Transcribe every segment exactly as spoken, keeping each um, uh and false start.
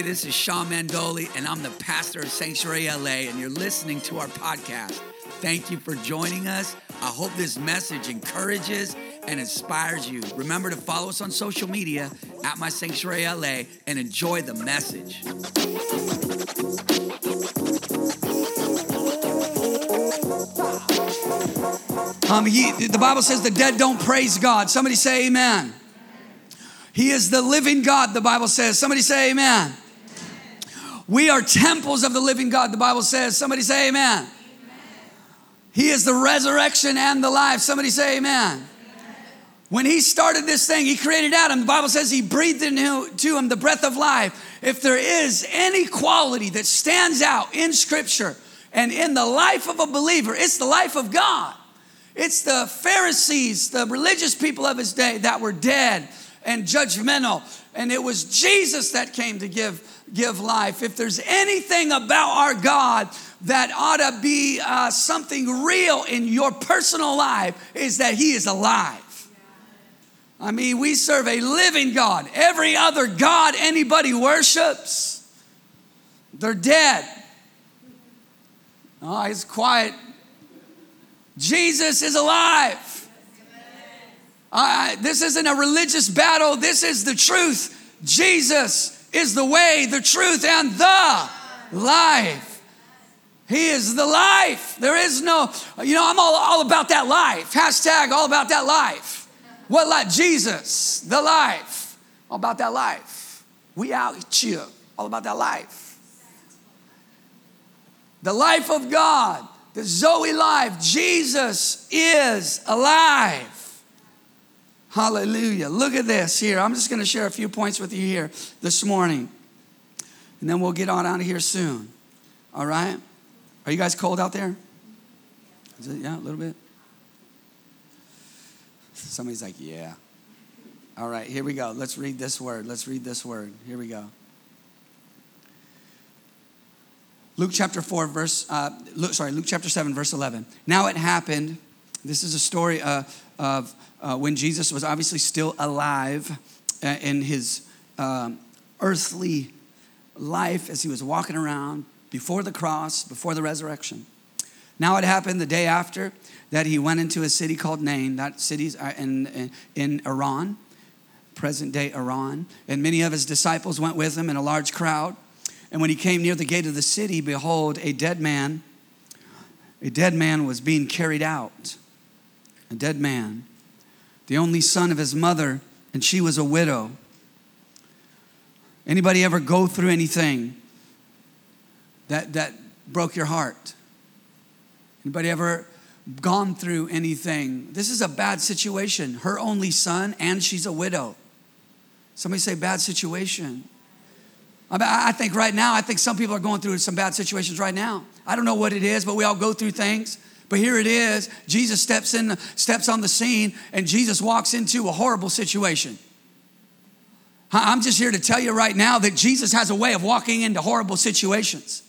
L A. This is Sean Mandoli, and I'm the pastor of Sanctuary L A, and you're listening to our podcast. Thank you for joining us. I hope this message encourages and inspires you. Remember to follow us on social media at My Sanctuary L A and enjoy the message. Um, he, the Bible says the dead don't praise God. Somebody say amen. He is the living God, the Bible says. Somebody say amen. Amen. We are temples of the living God, the Bible says. Somebody say amen. Amen. He is the resurrection and the life. Somebody say amen. Amen. When he started this thing, he created Adam. The Bible says he breathed into him the breath of life. If there is any quality that stands out in Scripture and in the life of a believer, it's the life of God. It's the Pharisees, the religious people of his day that were dead and judgmental, and it was Jesus that came to give give life. If there's anything about our God that ought to be uh, something real in your personal life, is that he is alive. I mean, we serve a living God. Every other God anybody worships, they're dead. Oh, it's quiet. Jesus is alive. Uh, this isn't a religious battle. This is the truth. Jesus is the way, the truth, and the life. He is the life. There is no, you know, I'm all, all about that life. Hashtag all about that life. What life? Jesus, the life. All about that life. We out here. All about that life. The life of God, the Zoe life. Jesus is alive. Hallelujah. Look at this here. I'm just going to share a few points with you here this morning. And then we'll get on out of here soon. All right? Are you guys cold out there? Is it, yeah, a little bit? Somebody's like, yeah. All right, here we go. Let's read this word. Let's read this word. Here we go. Luke chapter four, verse, uh, Luke, sorry, Luke chapter seven, verse eleven. Now it happened. This is a story uh, of uh, when Jesus was obviously still alive uh, in his um, earthly life as he was walking around before the cross, before the resurrection. Now it happened the day after that he went into a city called Nain. That city's in, in, in Iran, present-day Iran. And many of his disciples went with him in a large crowd. And when he came near the gate of the city, behold, a dead man, a dead man was being carried out. A dead man, the only son of his mother, and she was a widow. Anybody ever go through anything that that broke your heart? Anybody ever gone through anything? This is a bad situation. Her only son, and she's a widow. Somebody say bad situation. I think right now, I think some people are going through some bad situations right now. I don't know what it is, but we all go through things. But here it is. Jesus steps in, steps on the scene, and Jesus walks into a horrible situation. I'm just here to tell you right now that Jesus has a way of walking into horrible situations.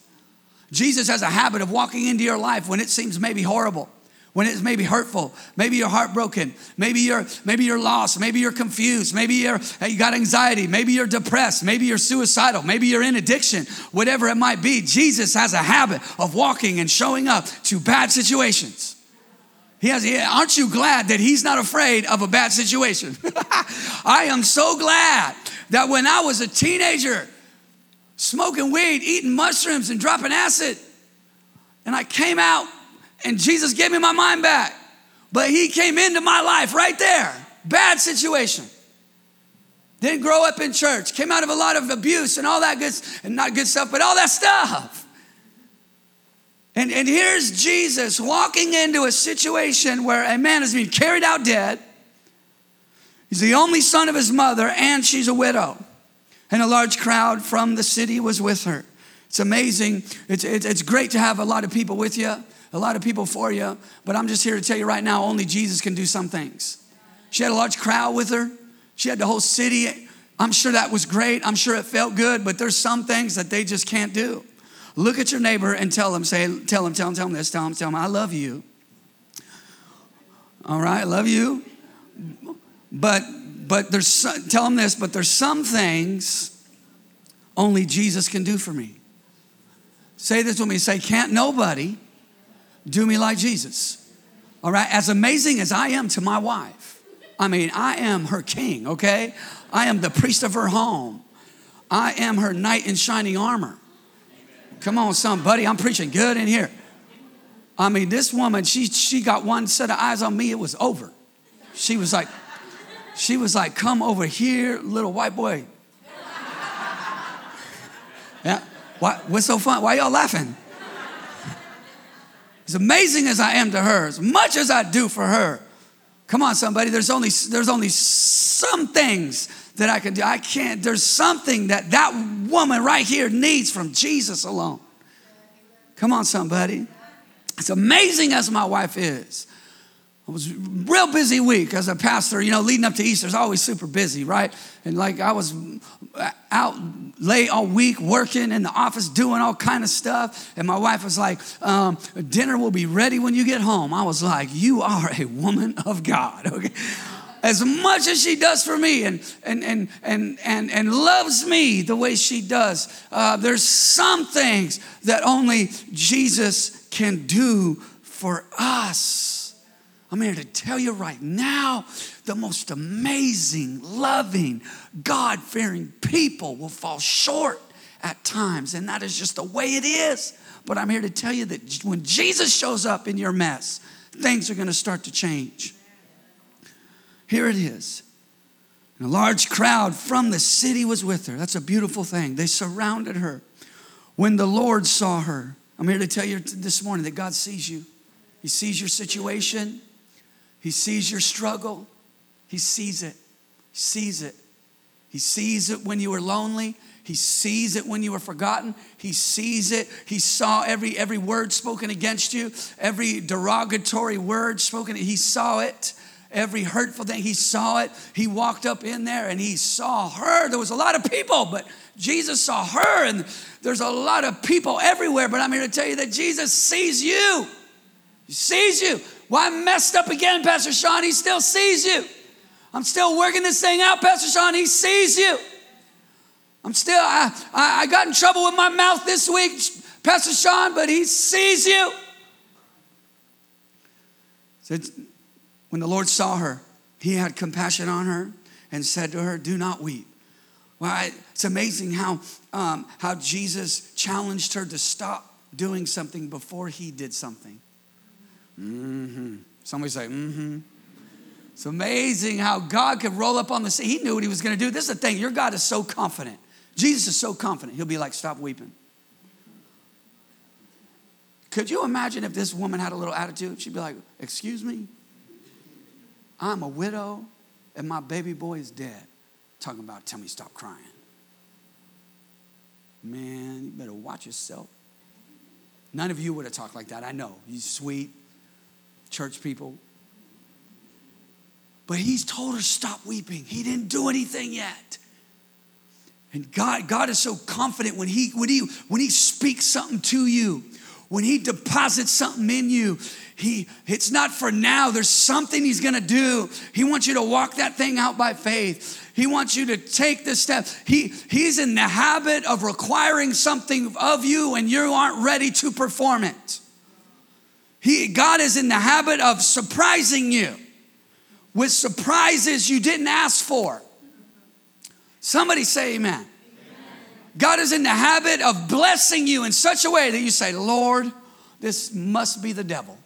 Jesus has a habit of walking into your life when it seems maybe horrible, when it's maybe hurtful, maybe you're heartbroken, maybe you're maybe you're lost, maybe you're confused, maybe you're you got anxiety, maybe you're depressed, maybe you're suicidal, maybe you're in addiction, whatever it might be. Jesus has a habit of walking and showing up to bad situations. He has. He, aren't you glad that he's not afraid of a bad situation? I am so glad that when I was a teenager, smoking weed, eating mushrooms, and dropping acid, and I came out, and Jesus gave me my mind back. But he came into my life right there. Bad situation. Didn't grow up in church. Came out of a lot of abuse and all that good, and not good stuff, but all that stuff. And, and here's Jesus walking into a situation where a man is being carried out dead. He's the only son of his mother, and she's a widow. And a large crowd from the city was with her. It's amazing. It's, it's, it's great to have a lot of people with you. A lot of people for you, but I'm just here to tell you right now, only Jesus can do some things. She had a large crowd with her. She had the whole city. I'm sure that was great. I'm sure it felt good, but there's some things that they just can't do. Look at your neighbor and tell them, say, tell them, tell them, tell them this, tell them, tell them, I love you. All right, I love you. But, but there's, tell them this, but there's some things only Jesus can do for me. Say this with me. Say, can't nobody do me like Jesus. All right? As amazing as I am to my wife, I mean, I am her king, okay? I am the priest of her home. I am her knight in shining armor. Come on, somebody. I'm preaching good in here. I mean, this woman, she she got one set of eyes on me. It was over. She was like, she was like, come over here, little white boy. Yeah. Why, what's so fun? Why y'all laughing? As amazing as I am to her, as much as I do for her, come on, somebody. There's only there's only some things that I can do. I can't. There's something that that woman right here needs from Jesus alone. Come on, somebody. As amazing as my wife is, it was a real busy week as a pastor. You know, leading up to Easter, it's always super busy, right? And like I was out late all week working in the office, doing all kind of stuff. And my wife was like, um, dinner will be ready when you get home. I was like, you are a woman of God, okay? As much as she does for me and and and and and, and loves me the way she does, uh, there's some things that only Jesus can do for us. I'm here to tell you right now, the most amazing, loving, God-fearing people will fall short at times, and that is just the way it is. But I'm here to tell you that when Jesus shows up in your mess, things are going to start to change. Here it is. And a large crowd from the city was with her. That's a beautiful thing. They surrounded her. When the Lord saw her, I'm here to tell you this morning that God sees you. He sees your situation. He sees your struggle. He sees it. He sees it. He sees it when you were lonely. He sees it when you were forgotten. He sees it. He saw every, every word spoken against you, every derogatory word spoken. He saw it. Every hurtful thing, he saw it. He walked up in there and he saw her. There was a lot of people, but Jesus saw her. And there's a lot of people everywhere, but I'm here to tell you that Jesus sees you. He sees you. Well, I messed up again, Pastor Sean. He still sees you. I'm still working this thing out, Pastor Sean. He sees you. I'm still, I, I, I got in trouble with my mouth this week, Pastor Sean, but he sees you. So it's, when the Lord saw her, he had compassion on her and said to her, do not weep. Well, it's amazing how, um, how Jesus challenged her to stop doing something before he did something. Mm-hmm. Somebody say, mm-hmm. It's amazing how God could roll up on the sea. He knew what he was going to do. This is the thing. Your God is so confident. Jesus is so confident. He'll be like, stop weeping. Could you imagine if this woman had a little attitude? She'd be like, excuse me? I'm a widow, and my baby boy is dead. Talking about, tell me stop crying. Man, you better watch yourself. None of you would have talked like that, I know. You sweet church people. But he's told her stop weeping. He didn't do anything yet. And God, God is so confident when he, when he, when he speaks something to you. When he deposits something in you, he it's not for now. There's something he's going to do. He wants you to walk that thing out by faith. He wants you to take this step. He, he's in the habit of requiring something of you and you aren't ready to perform it. He, God is in the habit of surprising you with surprises you didn't ask for. Somebody say amen. God is in the habit of blessing you in such a way that you say, Lord, this must be the devil.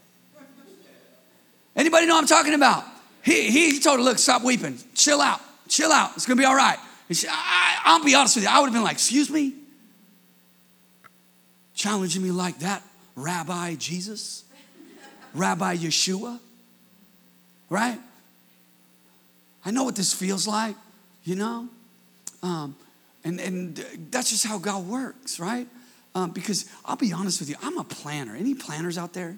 Anybody know what I'm talking about? He, he told her, look, stop weeping. Chill out. Chill out. It's going to be all right. And she, I, I'll be honest with you. I would have been like, excuse me? Challenging me like that, Rabbi Jesus? Rabbi Yeshua? Right? I know what this feels like, you know? Um... And and that's just how God works, right? Um, because I'll be honest with you, I'm a planner. Any planners out there?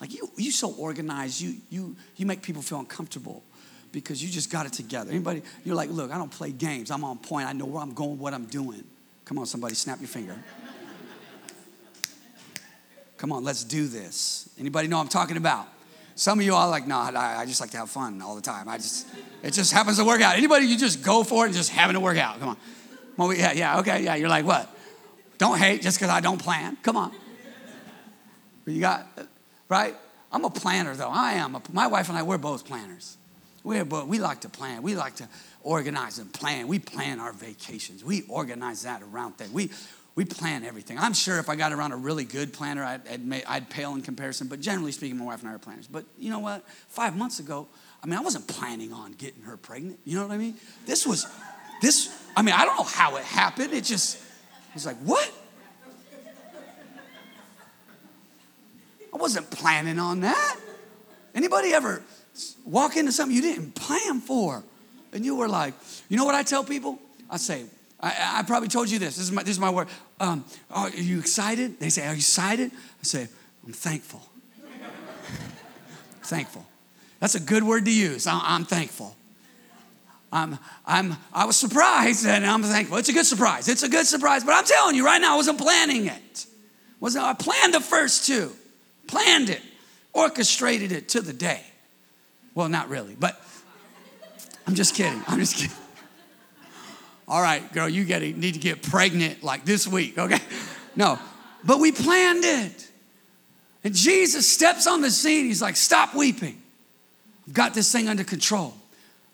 Like you, you so organized. You you you make people feel uncomfortable because you just got it together. Anybody? You're like, look, I don't play games. I'm on point. I know where I'm going, what I'm doing. Come on, somebody, snap your finger. Come on, let's do this. Anybody know what I'm talking about? Some of you all are like, no, I, I just like to have fun all the time. I just it just happens to work out. Anybody? You just go for it and just having to work out. Come on. Well, yeah, yeah, okay, yeah. You're like, what? Don't hate just because I don't plan. Come on. But you got, right? I'm a planner, though. I am. A, my wife and I, we're both planners. We're both, we like to plan. We like to organize and plan. We plan our vacations. We organize that around things. We we plan everything. I'm sure if I got around a really good planner, I'd, I'd, I'd pale in comparison. But generally speaking, my wife and I are planners. But you know what? Five months ago, I mean, I wasn't planning on getting her pregnant. You know what I mean? This was, this, I mean, I don't know how it happened. It just, I was like, what? I wasn't planning on that. Anybody ever walk into something you didn't plan for? And you were like, you know what I tell people? I say, I, I probably told you this. This is my, this is my word. Um, are you excited? They say, are you excited? I say, I'm thankful. Thankful. That's a good word to use. I, I'm thankful. I'm, I'm, I was surprised and I'm thankful. It's a good surprise. It's a good surprise. But I'm telling you right now, I wasn't planning it. Wasn't, I planned the first two. Planned it. Orchestrated it to the day. Well, not really, but I'm just kidding. I'm just kidding. All right, girl, you gotta, need to get pregnant like this week, okay? No, but we planned it. And Jesus steps on the scene. He's like, stop weeping. I've got this thing under control.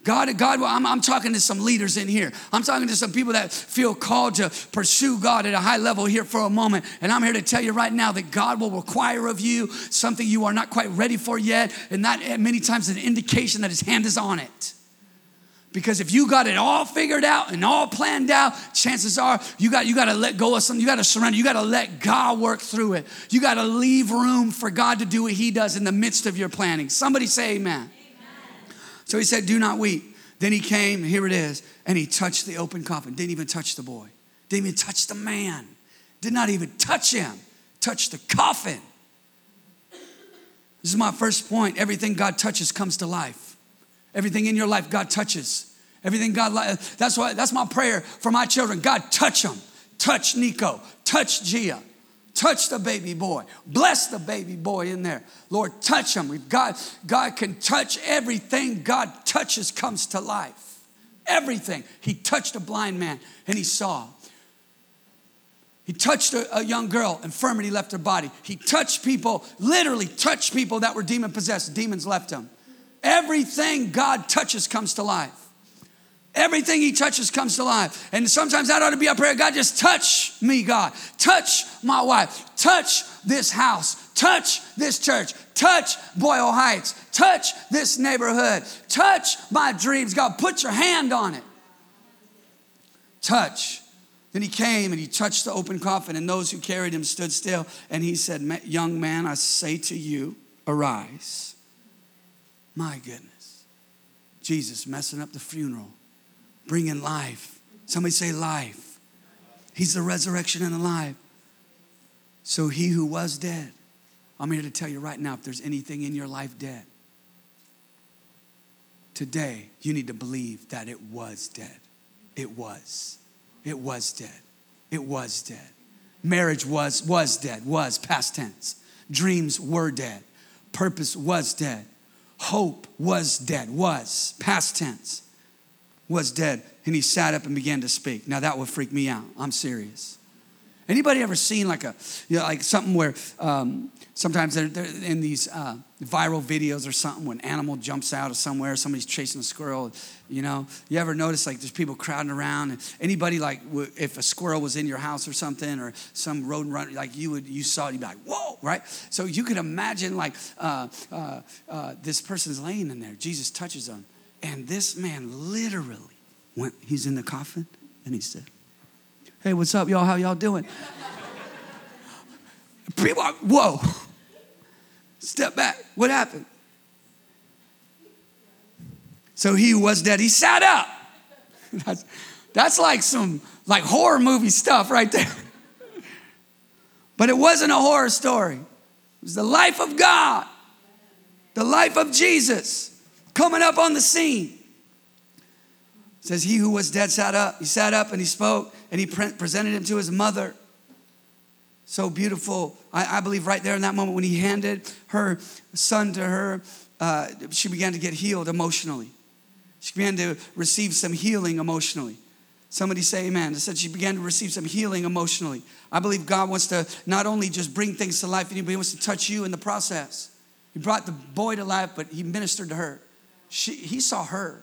God, God, I'm, I'm talking to some leaders in here. I'm talking to some people that feel called to pursue God at a high level here for a moment. And I'm here to tell you right now that God will require of you something you are not quite ready for yet. And that many times an indication that his hand is on it. Because if you got it all figured out and all planned out, chances are you got you got to let go of something. You got to surrender. You got to let God work through it. You got to leave room for God to do what he does in the midst of your planning. Somebody say amen. So he said, do not weep. Then he came, here it is, and he touched the open coffin. Didn't even touch the boy. Didn't even touch the man. Did not even touch him. Touched the coffin. This is my first point. Everything God touches comes to life. Everything in your life, God touches. Everything God, that's why, that's my prayer for my children. God, touch them. Touch Nico. Touch Gia. Touch the baby boy. Bless the baby boy in there. Lord, touch him. We've got, God can touch everything God touches comes to life. Everything. He touched a blind man and he saw. He touched a, a young girl. Infirmity left her body. He touched people, literally touched people that were demon possessed. Demons left him. Everything God touches comes to life. Everything he touches comes to life. And sometimes that ought to be our prayer. God, just touch me, God. Touch my wife. Touch this house. Touch this church. Touch Boyle Heights. Touch this neighborhood. Touch my dreams. God, put your hand on it. Touch. Then he came and he touched the open coffin, and those who carried him stood still. And he said, young man, I say to you, arise. My goodness. Jesus messing up the funeral. Bring in life. Somebody say life. He's the resurrection and the life. So he who was dead. I'm here to tell you right now, if there's anything in your life dead, today you need to believe that it was dead. It was. It was dead. It was dead. Marriage was, was dead. Was, past tense. Dreams were dead. Purpose was dead. Hope was dead. Was, past tense. Was dead, and he sat up and began to speak. Now that would freak me out. I'm serious. Anybody ever seen like a, you know, like something where um, sometimes they're, they're in these uh, viral videos or something when an animal jumps out of somewhere, somebody's chasing a squirrel, you know? You ever notice like there's people crowding around? And anybody like if a squirrel was in your house or something or some rodent runner, like you would, you saw it, you'd be like, whoa, right? So you could imagine like uh, uh, uh, this person's laying in there. Jesus touches them. And this man literally went, he's in the coffin, and he said, hey, what's up, y'all? How y'all doing? People are, whoa. Step back. What happened? So he was dead. He sat up. That's, that's like some like horror movie stuff right there. But it wasn't a horror story. It was the life of God, the life of Jesus. Coming up on the scene. It says, he who was dead sat up. He sat up and he spoke and he pre- presented him to his mother. So beautiful. I, I believe right there in that moment when he handed her son to her, uh, she began to get healed emotionally. She began to receive some healing emotionally. Somebody say amen. It said she began to receive some healing emotionally. I believe God wants to not only just bring things to life, anybody wants to touch you in the process. He brought the boy to life, but he ministered to her. She, he saw her,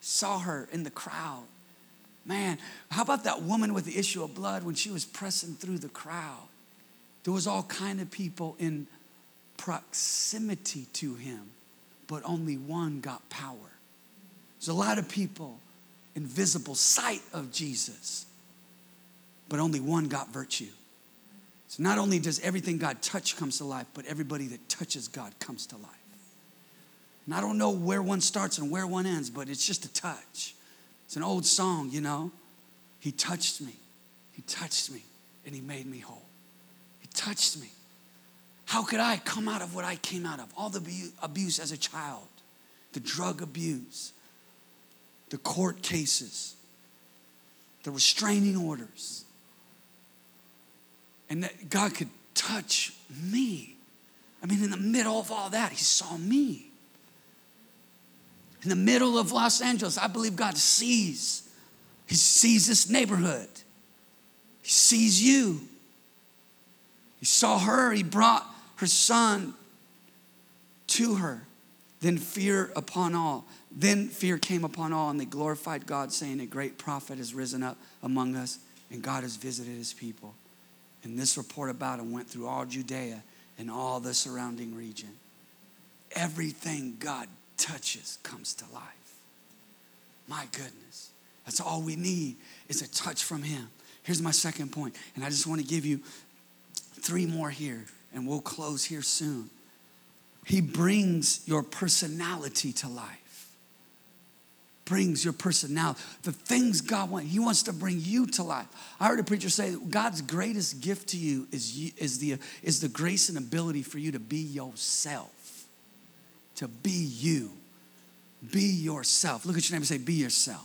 saw her in the crowd. Man, how about that woman with the issue of blood when she was pressing through the crowd? There was all kind of people in proximity to him, but only one got power. There's a lot of people in visible sight of Jesus, but only one got virtue. So not only does everything God touch comes to life, but everybody that touches God comes to life. And I don't know where one starts and where one ends, but it's just a touch. It's an old song, you know. He touched me. He touched me, and he made me whole. He touched me. How could I come out of what I came out of? All the abuse as a child, the drug abuse, the court cases, the restraining orders. And that God could touch me. I mean, in the middle of all that, he saw me. In the middle of Los Angeles, I believe God sees. He sees this neighborhood. He sees you. He saw her. He brought her son to her. Then fear upon all. Then fear came upon all, and they glorified God, saying, a great prophet has risen up among us, and God has visited his people. And this report about him went through all Judea and all the surrounding region. Everything God touches comes to life. My goodness. That's all we need is a touch from him. Here's my second point, and I just want to give you three more here, and we'll close here soon. He brings your personality to life. Brings your personality. The things God wants, he wants to bring you to life. I heard a preacher say God's greatest gift to you is, you, is, the, is the grace and ability for you to be yourself. To be you. Be yourself. Look at your neighbor and say, be yourself.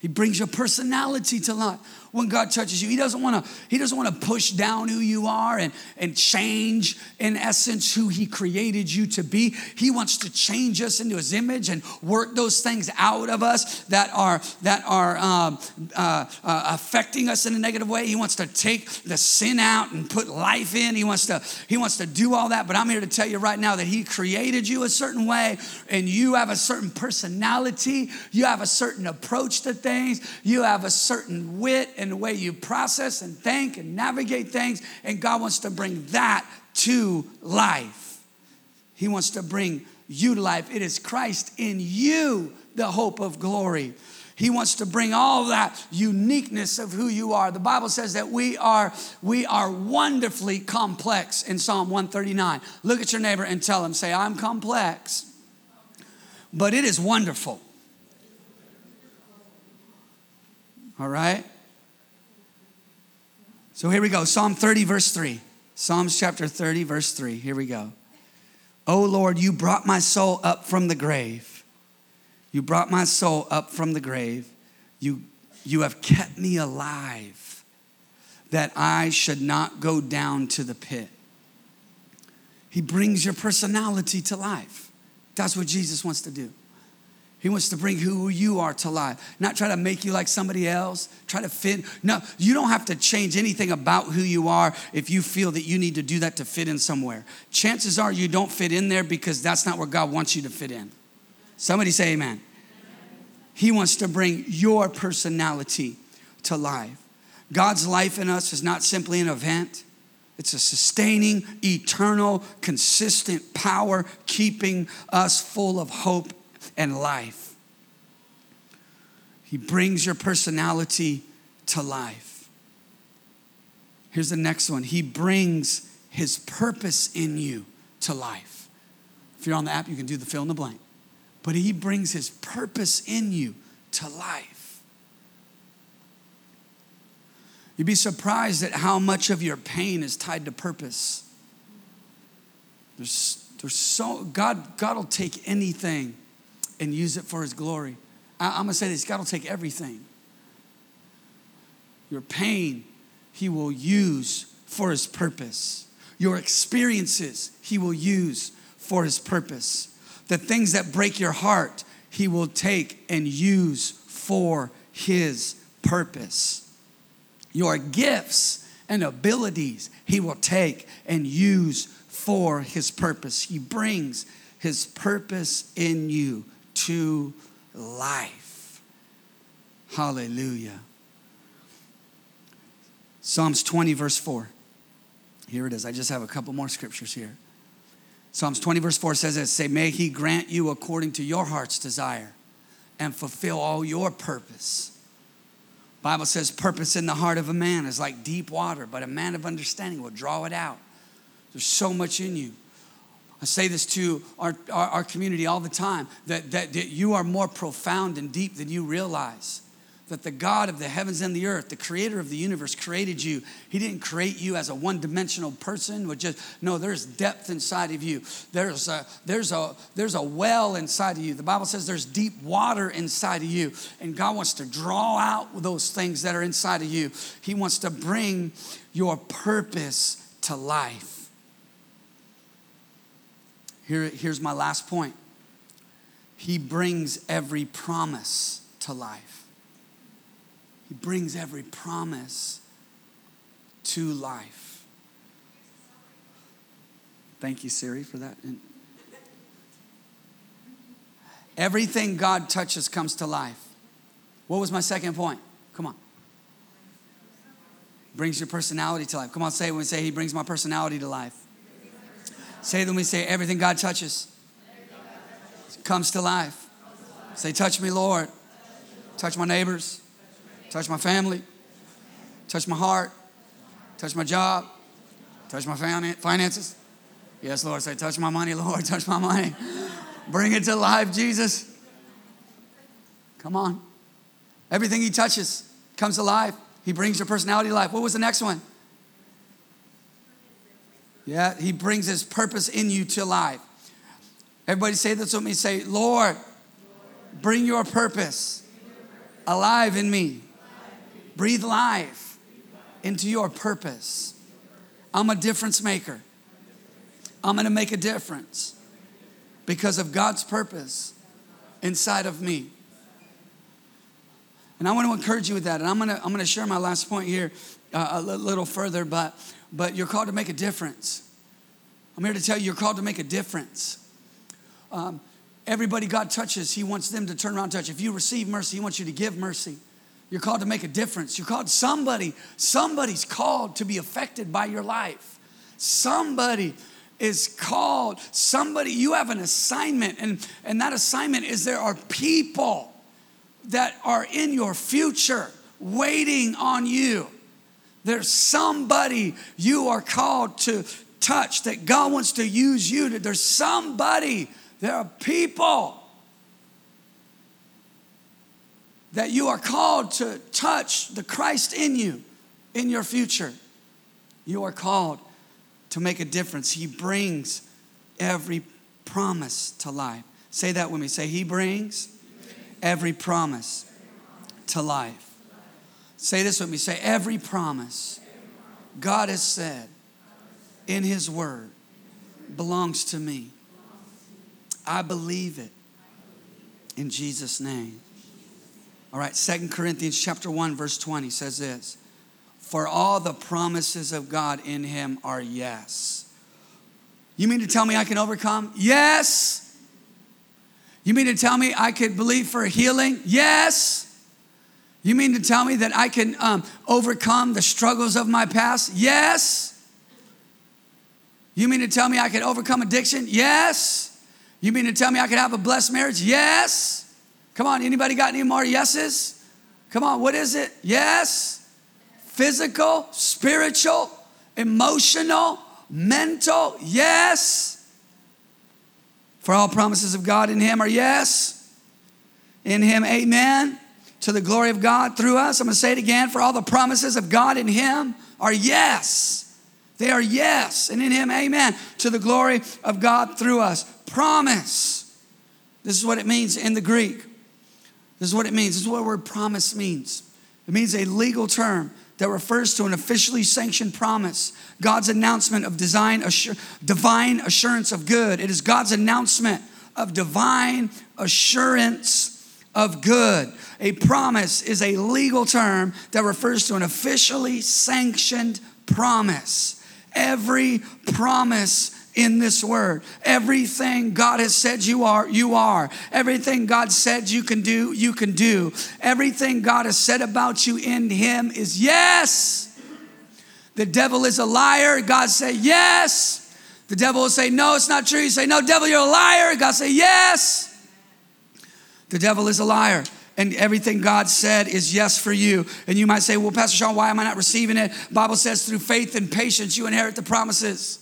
He brings your personality to life. When God touches you, he doesn't want to he doesn't want to push down who you are and, and change, in essence, who he created you to be. He wants to change us into his image and work those things out of us that are, that are um, uh, uh, affecting us in a negative way. He wants to take the sin out and put life in. He wants to, he wants to do all that, but I'm here to tell you right now that he created you a certain way, and you have a certain personality. You have a certain approach to things. Things. You have a certain wit and the way you process and think and navigate things, and God wants to bring that to life. He wants to bring you to life. It is Christ in you, the hope of glory. He wants to bring all that uniqueness of who you are. The Bible says that we are, we are wonderfully complex in Psalm one thirty-nine. Look at your neighbor and tell him, say, I'm complex, but it is wonderful. All right? So here we go. Psalm thirty, verse three. Psalms chapter thirty, verse three. Here we go. O Lord, you brought my soul up from the grave. You brought my soul up from the grave. You, you have kept me alive, that I should not go down to the pit. He brings your personality to life. That's what Jesus wants to do. He wants to bring who you are to life. Not try to make you like somebody else. Try to fit. No, you don't have to change anything about who you are if you feel that you need to do that to fit in somewhere. Chances are you don't fit in there because that's not where God wants you to fit in. Somebody say amen. Amen. He wants to bring your personality to life. God's life in us is not simply an event. It's a sustaining, eternal, consistent power keeping us full of hope and life. He brings your personality to life. Here's the next one. He brings his purpose in you to life. If you're on the app, you can do the fill in the blank. But he brings his purpose in you to life. You'd be surprised at how much of your pain is tied to purpose. There's, there's so God, God will take anything and use it for his glory. I, I'm going to say this. God will take everything. Your pain, he will use for his purpose. Your experiences, he will use for his purpose. The things that break your heart, he will take and use for his purpose. Your gifts and abilities he will take and use for his purpose. He brings his purpose in you to life. Hallelujah. Psalms twenty, verse four. Here it is. I just have a couple more scriptures here. Psalms twenty, verse four says this. Say, may he grant you according to your heart's desire and fulfill all your purpose. Bible says purpose in the heart of a man is like deep water, but a man of understanding will draw it out. There's so much in you. I say this to our, our, our community all the time, that, that, that you are more profound and deep than you realize. That the God of the heavens and the earth, the creator of the universe, created you. He didn't create you as a one-dimensional person with just, no, there's depth inside of you. There's a, there's a, there's a well inside of you. The Bible says there's deep water inside of you. And God wants to draw out those things that are inside of you. He wants to bring your purpose to life. Here, here's my last point. He brings every promise to life. He brings every promise to life. Thank you, Siri, for that. Everything God touches comes to life. What was my second point? Come on. Brings your personality to life. Come on, say it when we say, he brings my personality to life. Say it when we say, everything God touches comes to life. Say, touch me, Lord. Touch my neighbors. Touch my family, touch my heart, touch my job, touch my finances. Yes, Lord, say, touch my money, Lord, touch my money. Bring it to life, Jesus. Come on. Everything he touches comes to life. He brings your personality to life. What was the next one? Yeah, he brings his purpose in you to life. Everybody say this with me. Say, Lord, bring your purpose alive in me. Breathe life into your purpose. I'm a difference maker. I'm going to make a difference because of God's purpose inside of me. And I want to encourage you with that. And I'm going to I'm going to share my last point here uh, a little further. But but you're called to make a difference. I'm here to tell you, you're called to make a difference. Um, everybody God touches, he wants them to turn around and touch. If you receive mercy, he wants you to give mercy. You're called to make a difference. You're called somebody. Somebody's called to be affected by your life. Somebody is called. Somebody, you have an assignment. And, and that assignment is there are people that are in your future waiting on you. There's somebody you are called to touch that God wants to use you to. There's somebody. There are people that you are called to touch the Christ in you, in your future. You are called to make a difference. He brings every promise to life. Say that with me. Say, he brings every promise to life. Say this with me. Say, every promise God has said in his word belongs to me. I believe it in Jesus' name. All right, Second Corinthians chapter one, verse twenty says this. For all the promises of God in him are yes. You mean to tell me I can overcome? Yes. You mean to tell me I could believe for healing? Yes. You mean to tell me that I can um, overcome the struggles of my past? Yes. You mean to tell me I could overcome addiction? Yes. You mean to tell me I could have a blessed marriage? Yes. Come on, anybody got any more yeses? Come on, what is it? Yes. Physical, spiritual, emotional, mental, yes. For all promises of God in him are yes. In him, amen. To the glory of God through us. I'm going to say it again. For all the promises of God in him are yes. They are yes. And in him, amen. To the glory of God through us. Promise. This is what it means in the Greek. This is what it means. This is what the word promise means. It means a legal term that refers to an officially sanctioned promise. God's announcement of design, assur- divine assurance of good. It is God's announcement of divine assurance of good. A promise is a legal term that refers to an officially sanctioned promise. Every promise in this word, everything God has said you are, you are. Everything God said you can do, you can do. Everything God has said about you in him is yes. The devil is a liar. God say yes. The devil will say, no, it's not true. You say, no, devil, you're a liar. God say yes. The devil is a liar. And everything God said is yes for you. And you might say, well, Pastor Sean, why am I not receiving it? The Bible says through faith and patience, you inherit the promises.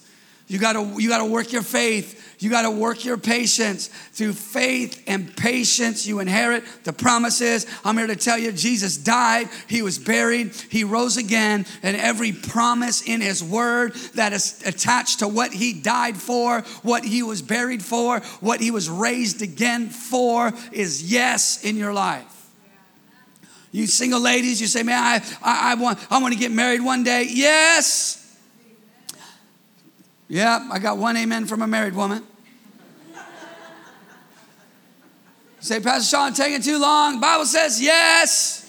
You gotta, you gotta work your faith. You gotta work your patience. Through faith and patience, you inherit the promises. I'm here to tell you, Jesus died. He was buried. He rose again. And every promise in his word that is attached to what he died for, what he was buried for, what he was raised again for is yes in your life. You single ladies, you say, man, I, I, I want, I want to get married one day. Yes. Yeah, I got one amen from a married woman. Say, Pastor Sean, taking too long. Bible says yes.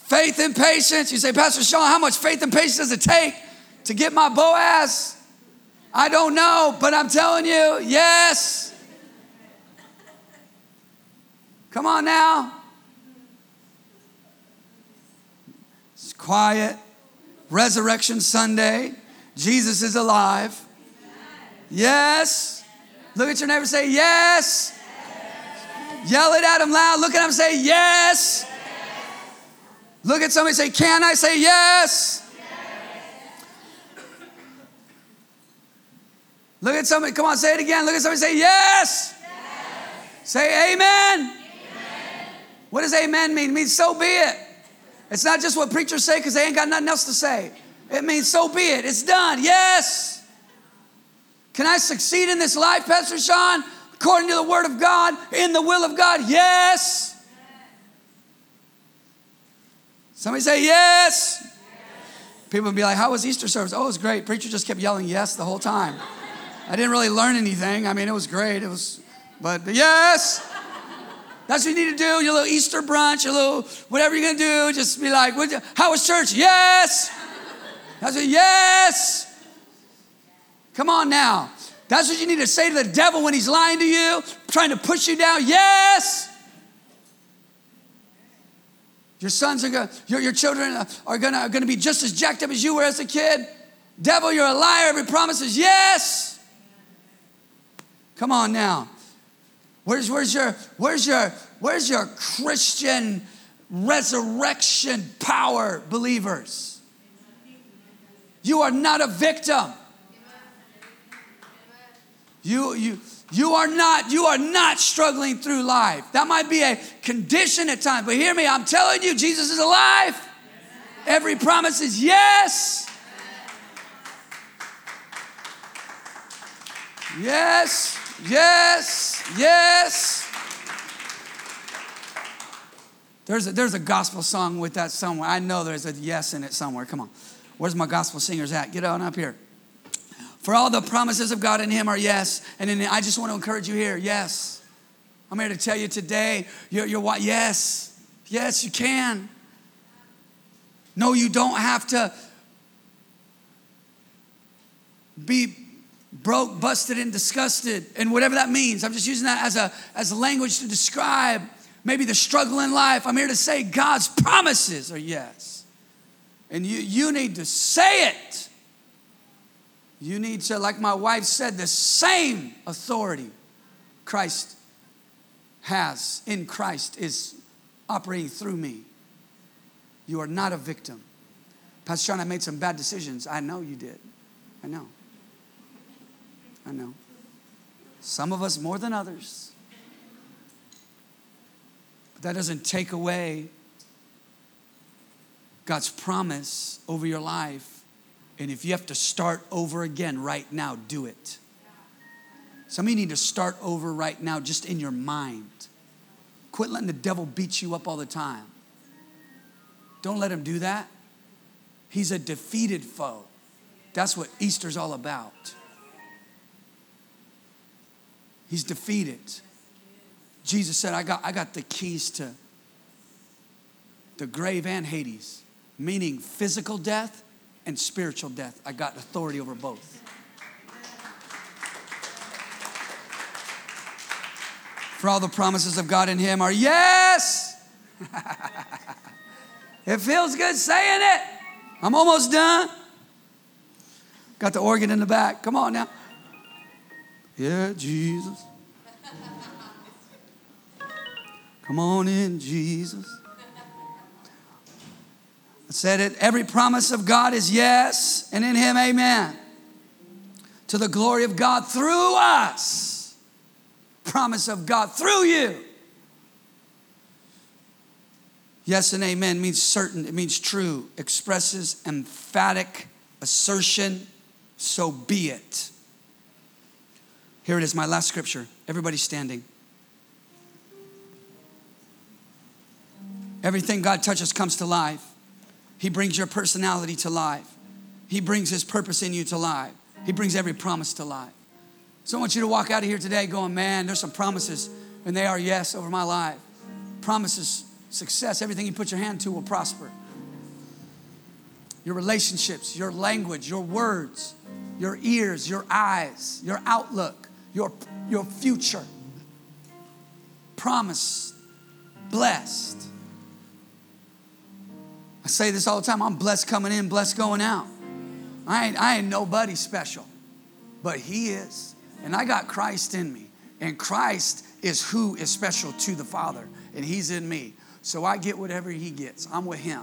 Faith and patience. You say, Pastor Sean, how much faith and patience does it take to get my Boaz? I don't know, but I'm telling you, yes. Come on now. It's quiet. Resurrection Sunday. Jesus is alive. Yes. Look at your neighbor and say, yes. Yes. Yell it at him loud. Look at him and say, yes. Yes. Look at somebody and say, can I say yes? Yes. Look at somebody. Come on, say it again. Look at somebody and say, yes. Yes. Say amen. Amen. What does amen mean? It means so be it. It's not just what preachers say because they ain't got nothing else to say. It means so be it. It's done. Yes. Can I succeed in this life, Pastor Sean? According to the word of God, in the will of God. Yes. Somebody say yes. Yes. People would be like, how was Easter service? Oh, it was great. Preacher just kept yelling yes the whole time. I didn't really learn anything. I mean, it was great. It was, but yes. That's what you need to do. Your little Easter brunch, your little whatever you're going to do. Just be like, how was church? Yes. That's what, yes. Come on now. That's what you need to say to the devil when he's lying to you, trying to push you down. Yes. Your sons are going to, your, your children are going to are going to be just as jacked up as you were as a kid. Devil, you're a liar. Every promise is yes. Come on now. Where's, where's your, where's your, where's your Christian resurrection power, believers? You are not a victim. You, you, you are not, you are not struggling through life. That might be a condition at times, but hear me, I'm telling you, Jesus is alive. Every promise is yes. Yes, yes, yes. There's a, there's a gospel song with that somewhere. I know there's a yes in it somewhere. Come on. Where's my gospel singers at? Get on up here. For all the promises of God in him are yes. And in, I just want to encourage you here. Yes. I'm here to tell you today. You're, you're what? Yes. Yes, you can. No, you don't have to be broke, busted, and disgusted. And whatever that means. I'm just using that as a, as a language to describe maybe the struggle in life. I'm here to say God's promises are yes. And you, you need to say it. You need to, like my wife said, the same authority Christ has in Christ is operating through me. You are not a victim. Pastor Sean, I made some bad decisions. I know you did. I know. I know. Some of us more than others. But that doesn't take away God's promise over your life. And if you have to start over again right now, do it. Some of you need to start over right now just in your mind. Quit letting the devil beat you up all the time. Don't let him do that. He's a defeated foe. That's what Easter's all about. He's defeated. Jesus said, I got, I got the keys to the grave and Hades, meaning physical death and spiritual death. I got authority over both. For all the promises of God in him are yes. It feels good saying it. I'm almost done. Got the organ in the back. Come on now. Yeah, Jesus. Come on in, Jesus. I said it. Every promise of God is yes, and in him, amen. To the glory of God through us. Promise of God through you. Yes and amen means certain. It means true. Expresses emphatic assertion. So be it. Here it is, my last scripture. Everybody's standing. Everything God touches comes to life. He brings your personality to life. He brings his purpose in you to life. He brings every promise to life. So I want you to walk out of here today going, man, there's some promises, and they are yes over my life. Promises, success, everything you put your hand to will prosper. Your relationships, your language, your words, your ears, your eyes, your outlook, your, your future. Promised, blessed. I say this all the time, I'm blessed coming in, blessed going out. I ain't, I ain't nobody special, but he is. And I got Christ in me. And Christ is who is special to the Father. And he's in me. So I get whatever he gets. I'm with him.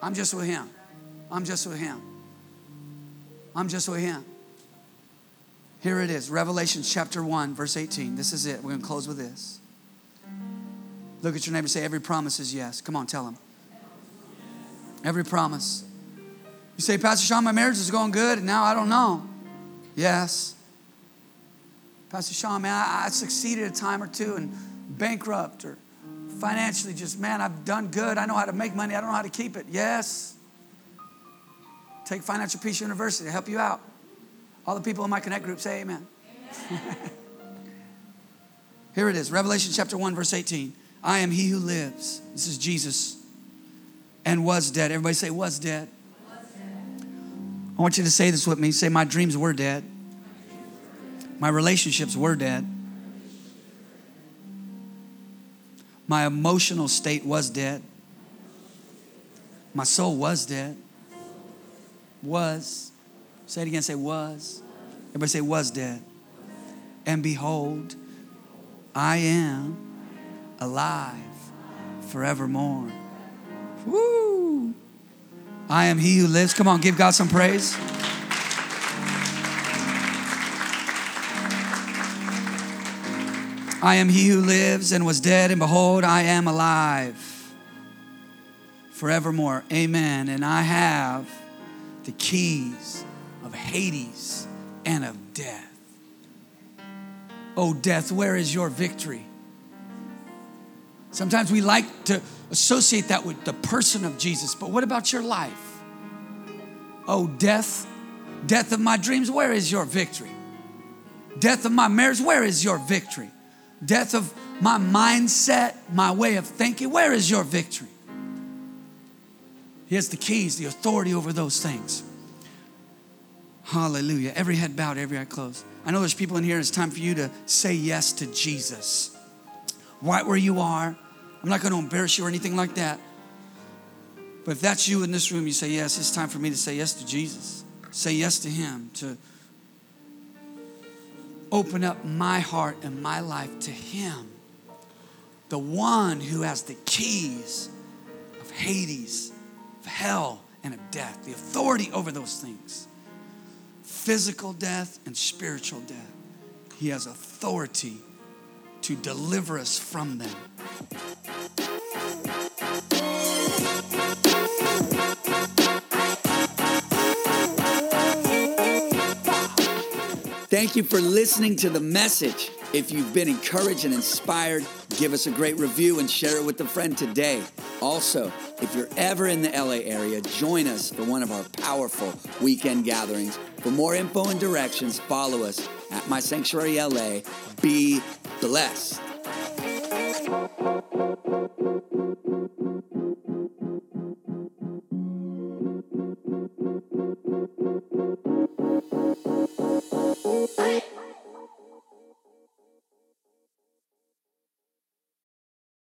I'm just with him. I'm just with him. I'm just with him. Here it is. Revelation chapter one, verse eighteen. This is it. We're going to close with this. Look at your neighbor and say, every promise is yes. Come on, tell him. Every promise. You say, Pastor Sean, my marriage is going good, and now I don't know. Yes. Pastor Sean, man, I, I succeeded a time or two and bankrupt or financially just, man, I've done good. I know how to make money. I don't know how to keep it. Yes. Take Financial Peace University to help you out. All the people in my Connect group say amen. Amen. Here it is. Revelation chapter one, verse eighteen. I am he who lives. This is Jesus and was dead. Everybody say was dead. I want you to say this with me. Say, my dreams were dead. My relationships were dead. My emotional state was dead. My soul was dead. Was. Say it again. Say, was. Everybody say, was dead. And behold, I am alive forevermore. Woo! I am he who lives. Come on, give God some praise. I am he who lives and was dead, and behold, I am alive forevermore. Amen. And I have the keys of Hades and of death. Oh, death, where is your victory? Sometimes we like to associate that with the person of Jesus, but what about your life? Oh, death, death of my dreams, where is your victory? Death of my marriage, where is your victory? Death of my mindset, my way of thinking, where is your victory? He has the keys, the authority over those things. Hallelujah. Every head bowed, every eye closed. I know there's people in here, it's time for you to say yes to Jesus. Right where you are. I'm not going to embarrass you or anything like that. But if that's you in this room, you say, yes, it's time for me to say yes to Jesus. Say yes to him, to open up my heart and my life to him. The one who has the keys of Hades, of hell, and of death. The authority over those things. Physical death and spiritual death. He has authority to deliver us from them. Thank you for listening to the message. If you've been encouraged and inspired, give us a great review and share it with a friend today. Also, if you're ever in the L A area, join us for one of our powerful weekend gatherings. For more info and directions, follow us at My Sanctuary L A. Be blessed.